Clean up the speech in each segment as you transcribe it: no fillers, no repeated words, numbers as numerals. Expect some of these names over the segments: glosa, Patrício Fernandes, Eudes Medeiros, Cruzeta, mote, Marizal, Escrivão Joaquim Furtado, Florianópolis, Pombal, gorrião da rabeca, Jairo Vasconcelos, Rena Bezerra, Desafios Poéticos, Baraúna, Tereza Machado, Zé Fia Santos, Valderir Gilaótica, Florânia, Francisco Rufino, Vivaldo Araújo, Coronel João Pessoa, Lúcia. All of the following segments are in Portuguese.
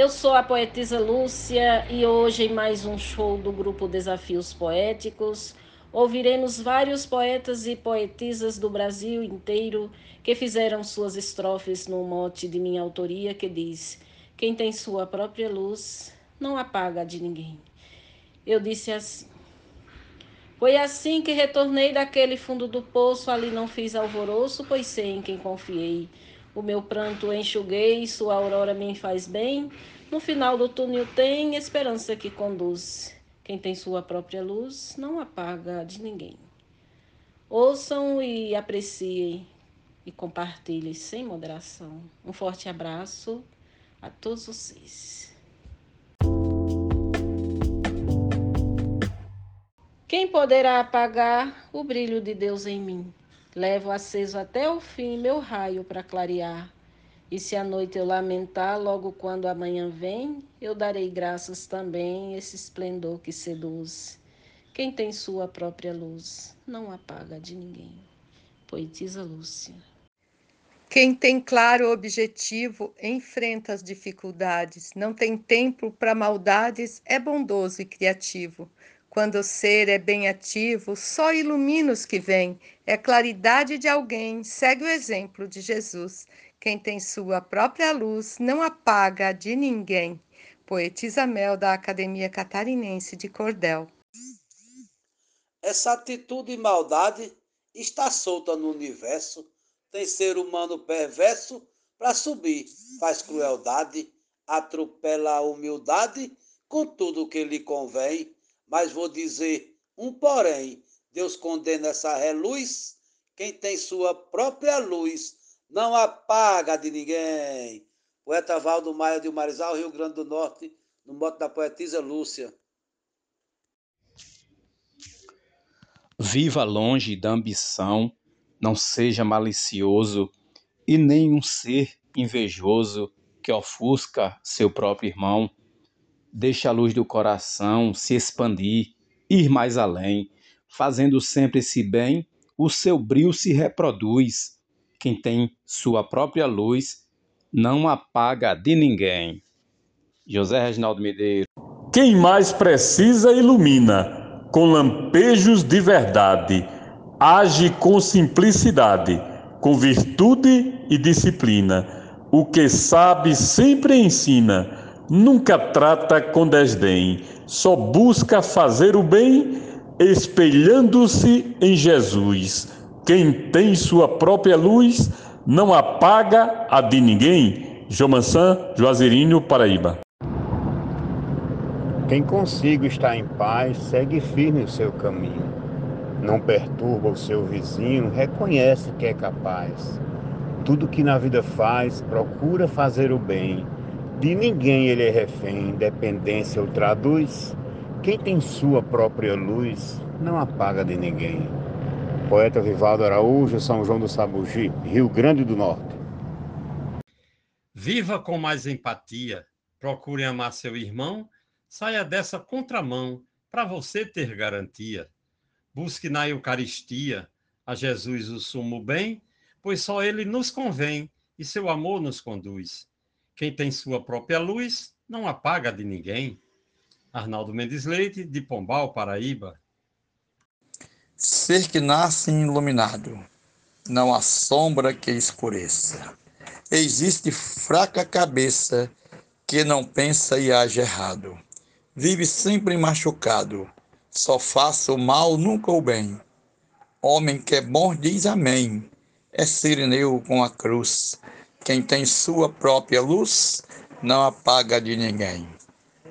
Eu sou a poetisa Lúcia e hoje em mais um show do grupo Desafios Poéticos ouviremos vários poetas e poetisas do Brasil inteiro que fizeram suas estrofes no mote de minha autoria que diz: quem tem sua própria luz não apaga a de ninguém. Eu disse assim: foi assim que retornei daquele fundo do poço, ali não fiz alvoroço, pois sei em quem confiei. O meu pranto enxuguei, sua aurora me faz bem. No final do túnel tem esperança que conduz. Quem tem sua própria luz não apaga de ninguém. Ouçam e apreciem e compartilhem sem moderação. Um forte abraço a todos vocês. Quem poderá apagar o brilho de Deus em mim? Levo aceso até o fim meu raio para clarear. E se a noite eu lamentar, logo quando a manhã vem, eu darei graças também esse esplendor que seduz. Quem tem sua própria luz não apaga de ninguém. Poetisa Lúcia. Quem tem claro objetivo enfrenta as dificuldades. Não tem tempo para maldades, é bondoso e criativo. Quando o ser é bem ativo, só ilumina os que vêm. É claridade de alguém, segue o exemplo de Jesus. Quem tem sua própria luz não apaga de ninguém. Poetisa Mel, da Academia Catarinense de Cordel. Essa atitude e maldade está solta no universo. Tem ser humano perverso, para subir faz crueldade, atropela a humildade com tudo que lhe convém. Mas vou dizer um porém, Deus condena essa reluz, quem tem sua própria luz não apaga de ninguém. Poeta Valdo Maia de Marizal, Rio Grande do Norte, no mote da poetisa Lúcia. Viva longe da ambição, não seja malicioso e nem um ser invejoso que ofusca seu próprio irmão. Deixa a luz do coração se expandir, ir mais além. Fazendo sempre esse bem, o seu brilho se reproduz. Quem tem sua própria luz não apaga de ninguém. José Reginaldo Medeiros. Quem mais precisa ilumina, com lampejos de verdade. Age com simplicidade, com virtude e disciplina. O que sabe sempre ensina. Nunca trata com desdém, só busca fazer o bem, espelhando-se em Jesus. Quem tem sua própria luz, não apaga a de ninguém. Jomançã, Juazeirinho, Paraíba. Quem consigo estar em paz, segue firme o seu caminho. Não perturba o seu vizinho, reconhece que é capaz. Tudo que na vida faz, procura fazer o bem. De ninguém ele é refém, dependência o traduz. Quem tem sua própria luz não apaga de ninguém. Poeta Vivaldo Araújo, São João do Sabugi, Rio Grande do Norte. Viva com mais empatia, procure amar seu irmão, saia dessa contramão para você ter garantia. Busque na Eucaristia a Jesus o sumo bem, pois só ele nos convém e seu amor nos conduz. Quem tem sua própria luz não apaga de ninguém. Arnaldo Mendes Leite, de Pombal, Paraíba. Ser que nasce iluminado, não há sombra que escureça. Existe fraca cabeça que não pensa e age errado. Vive sempre machucado, só faça o mal, nunca o bem. Homem que é bom diz amém, é sirineu com a cruz. Quem tem sua própria luz não apaga de ninguém.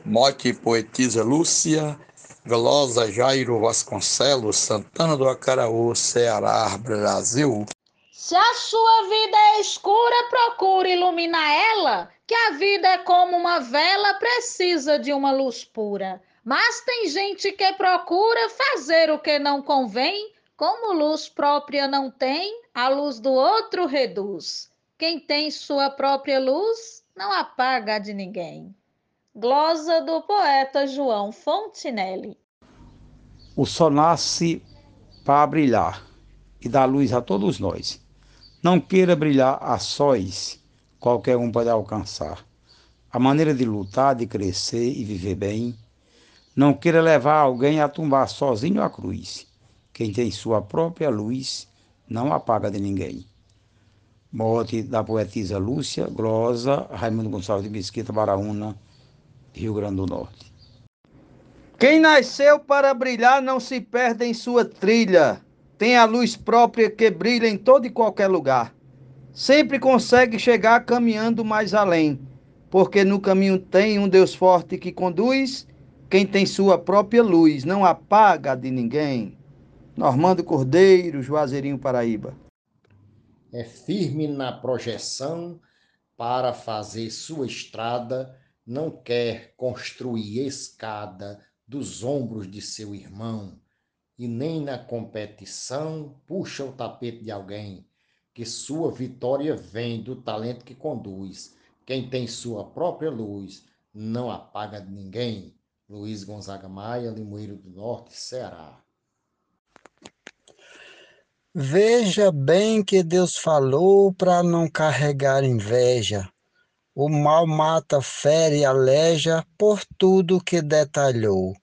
Mote poetisa Lúcia, Velosa Jairo Vasconcelos, Santana do Acaraú, Ceará, Brasil. Se a sua vida é escura, procure iluminar ela, que a vida é como uma vela, precisa de uma luz pura. Mas tem gente que procura fazer o que não convém, como luz própria não tem, a luz do outro reduz. Quem tem sua própria luz não apaga de ninguém. Glosa do poeta João Fontinelli. O sol nasce para brilhar e dá luz a todos nós. Não queira brilhar a sós, qualquer um pode alcançar. a maneira de lutar, de crescer e viver bem. Não queira levar alguém a tombar sozinho a cruz. Quem tem sua própria luz não apaga de ninguém. Morte da poetisa Lúcia, Glosa, Raimundo Gonçalves de Mesquita, Baraúna, Rio Grande do Norte. Quem nasceu para brilhar não se perde em sua trilha. Tem a luz própria que brilha em todo e qualquer lugar. Sempre consegue chegar caminhando mais além, porque no caminho tem um Deus forte que conduz. Quem tem sua própria luz não apaga de ninguém. Normando Cordeiro, Juazeirinho, Paraíba. É firme na projeção para fazer sua estrada, não quer construir escada dos ombros de seu irmão, e nem na competição puxa o tapete de alguém, que sua vitória vem do talento que conduz. Quem tem sua própria luz não apaga de ninguém. Luiz Gonzaga Maia, Limoeiro do Norte, Ceará. Veja bem que Deus falou para não carregar inveja. O mal mata, fere e aleja por tudo que detalhou.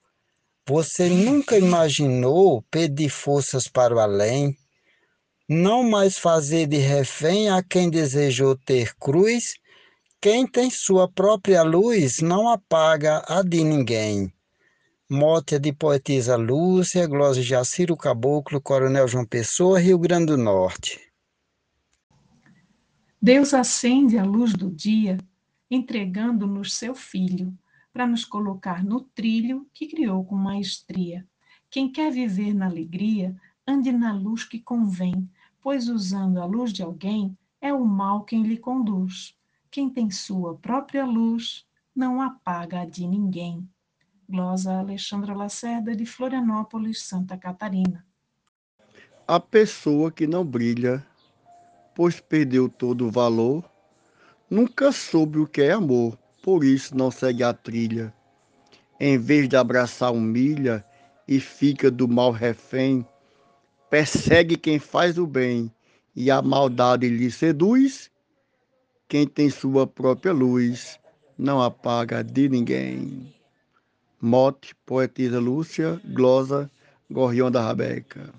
Você nunca imaginou pedir forças para o além? Não mais fazer de refém a quem desejou ter cruz. Quem tem sua própria luz não apaga a de ninguém. Mote de poetisa Lúcia, Glózio Jaciro Caboclo, Coronel João Pessoa, Rio Grande do Norte. Deus acende a luz do dia, entregando-nos seu Filho, para nos colocar no trilho que criou com maestria. Quem quer viver na alegria, ande na luz que convém, pois usando a luz de alguém, é o mal quem lhe conduz. Quem tem sua própria luz não apaga a de ninguém. Glosa Alexandre Lacerda, de Florianópolis, Santa Catarina. A pessoa que não brilha, pois perdeu todo o valor, nunca soube o que é amor, por isso não segue a trilha. Em vez de abraçar, humilha e fica do mal refém. Persegue quem faz o bem e a maldade lhe seduz. Quem tem sua própria luz não apaga de ninguém. Mote, poetisa Lúcia, Glosa, gorrião da rabeca.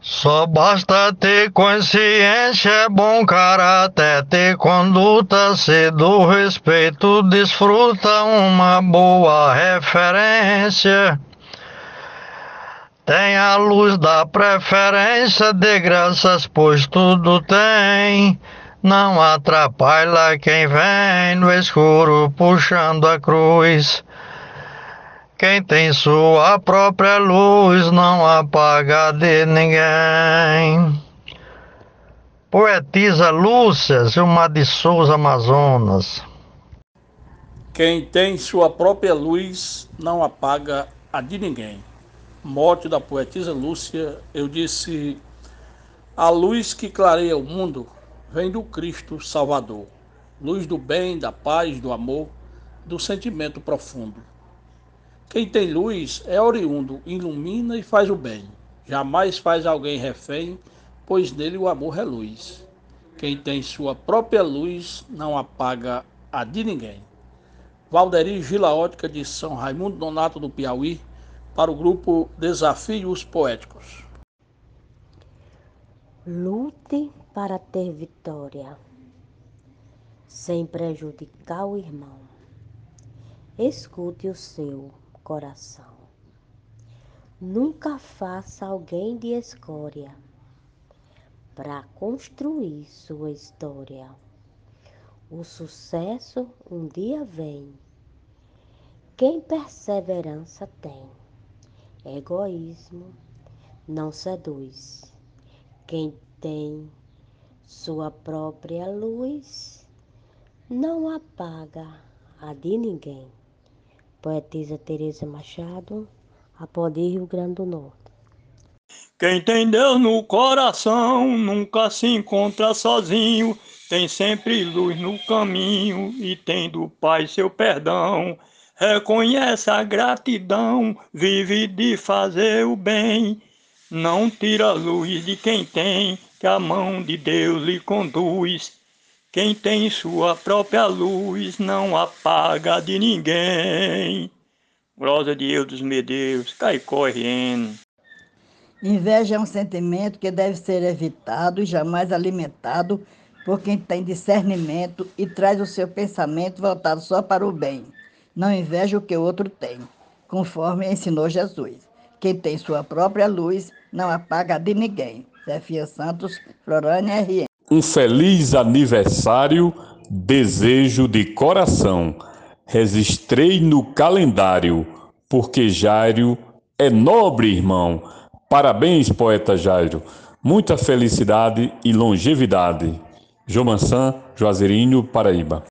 Só basta ter consciência, bom caráter, ter conduta, ser do respeito, desfruta uma boa referência. Tem a luz da preferência, de graças pois tudo tem. Não atrapalha quem vem no escuro puxando a cruz. Quem tem sua própria luz não apaga de ninguém. Poetisa Lúcia, Silma de Souza, Amazonas. Quem tem sua própria luz não apaga a de ninguém. Mote da poetisa Lúcia, eu disse: a luz que clareia o mundo vem do Cristo Salvador, luz do bem, da paz, do amor, do sentimento profundo. Quem tem luz é oriundo, ilumina e faz o bem, jamais faz alguém refém, pois nele o amor é luz. Quem tem sua própria luz não apaga a de ninguém. Valderir Gilaótica, de São Raimundo Donato, do Piauí, para o grupo Desafios Poéticos. Lute para ter vitória, sem prejudicar o irmão. Escute o seu coração. Nunca faça alguém de escória, para construir sua história. O sucesso um dia vem. Quem perseverança tem. Egoísmo não seduz. Quem tem sua própria luz não apaga a de ninguém. Poetisa Tereza Machado, Apodi, Rio Grande do Norte. Quem tem Deus no coração nunca se encontra sozinho. Tem sempre luz no caminho e tem do Pai seu perdão. Reconhece a gratidão, vive de fazer o bem. Não tira a luz de quem tem, que a mão de Deus lhe conduz. Quem tem sua própria luz não apaga de ninguém. Glózio de Eudes Medeiros, Caicó RN. Inveja é um sentimento que deve ser evitado e jamais alimentado por quem tem discernimento e traz o seu pensamento voltado só para o bem. Não inveja o que o outro tem, conforme ensinou Jesus. Quem tem sua própria luz não apaga de ninguém. Zé Fia Santos, Florânia RN. Um feliz aniversário, desejo de coração. Registrei no calendário, porque Jairo é nobre irmão. Parabéns, poeta Jairo. Muita felicidade e longevidade. Jomançã, Juazeirinho, Paraíba.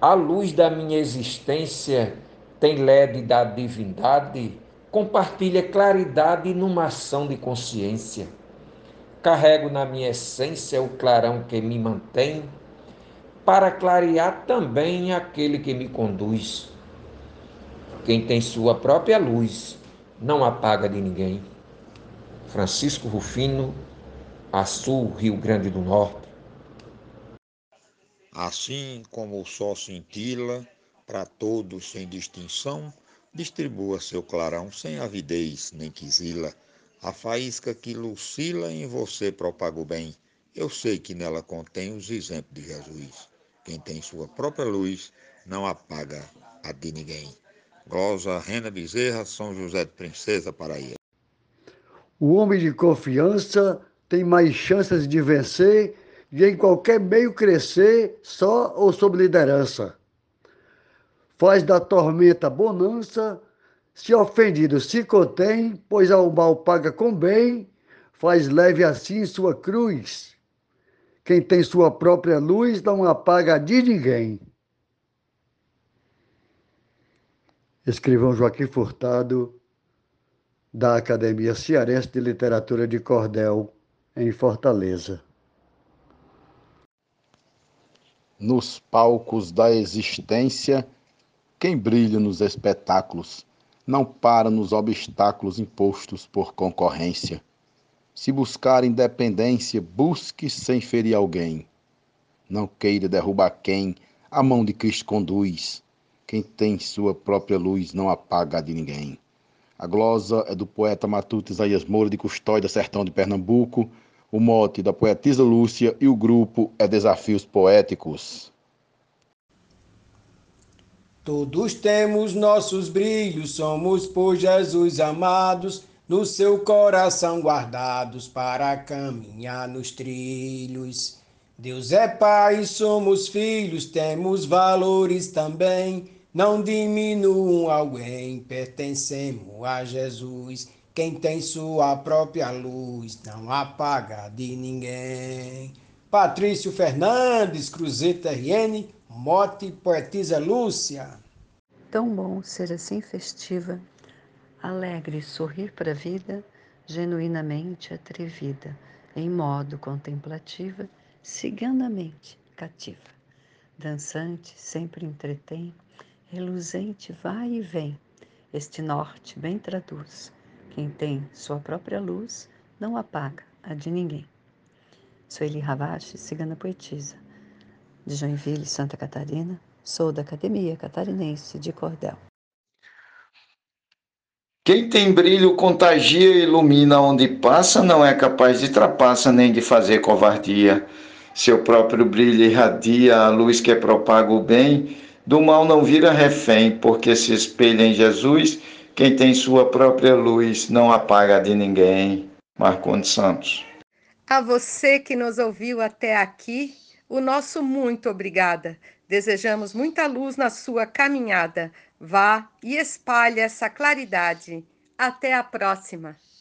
A luz da minha existência tem LED da divindade, compartilha claridade numa ação de consciência. Carrego na minha essência o clarão que me mantém, para clarear também aquele que me conduz. Quem tem sua própria luz não apaga de ninguém. Francisco Rufino, Açu, Rio Grande do Norte. Assim como o sol cintila, para todos sem distinção, distribua seu clarão sem avidez nem quisila. A faísca que lucila em você propaga o bem. Eu sei que nela contém os exemplos de Jesus. Quem tem sua própria luz não apaga a de ninguém. Glosa Rena Bezerra, São José de Princesa, Paraíba. O homem de confiança tem mais chances de vencer, de em qualquer meio crescer, só ou sob liderança. Faz da tormenta bonança, se ofendido se contém, pois ao mal paga com bem, faz leve assim sua cruz. Quem tem sua própria luz não apaga de ninguém. Escrivão Joaquim Furtado, da Academia Cearense de Literatura de Cordel, em Fortaleza. Nos palcos da existência, quem brilha nos espetáculos não para nos obstáculos impostos por concorrência. Se buscar independência, busque sem ferir alguém. Não queira derrubar quem a mão de Cristo conduz. Quem tem sua própria luz não apaga de ninguém. A glosa é do poeta matuto Isaías Moura de Custódia, Sertão de Pernambuco. O mote da poetisa Lúcia e o grupo é Desafios Poéticos. Todos temos nossos brilhos, somos por Jesus amados, no seu coração guardados para caminhar nos trilhos. Deus é Pai, somos filhos, temos valores também, não diminuam alguém, pertencemos a Jesus. Quem tem sua própria luz não apaga de ninguém. Patrício Fernandes, Cruzeta RN, mote poetisa Lúcia. Tão bom ser assim festiva, alegre, sorrir para a vida, genuinamente atrevida, em modo contemplativa, ciganamente cativa. Dançante, sempre entretém, reluzente vai e vem, este norte bem traduz. Quem tem sua própria luz não apaga a de ninguém. Sueli Ravache, cigana poetisa, de Joinville, Santa Catarina, sou da Academia Catarinense de Cordel. Quem tem brilho contagia e ilumina onde passa, não é capaz de trapaça nem de fazer covardia. Seu próprio brilho irradia a luz que propaga o bem, do mal não vira refém, porque se espelha em Jesus. Quem tem sua própria luz não apaga de ninguém. Marcondes Santos. A você que nos ouviu até aqui, o nosso muito obrigada. Desejamos muita luz na sua caminhada. Vá e espalhe essa claridade. Até a próxima.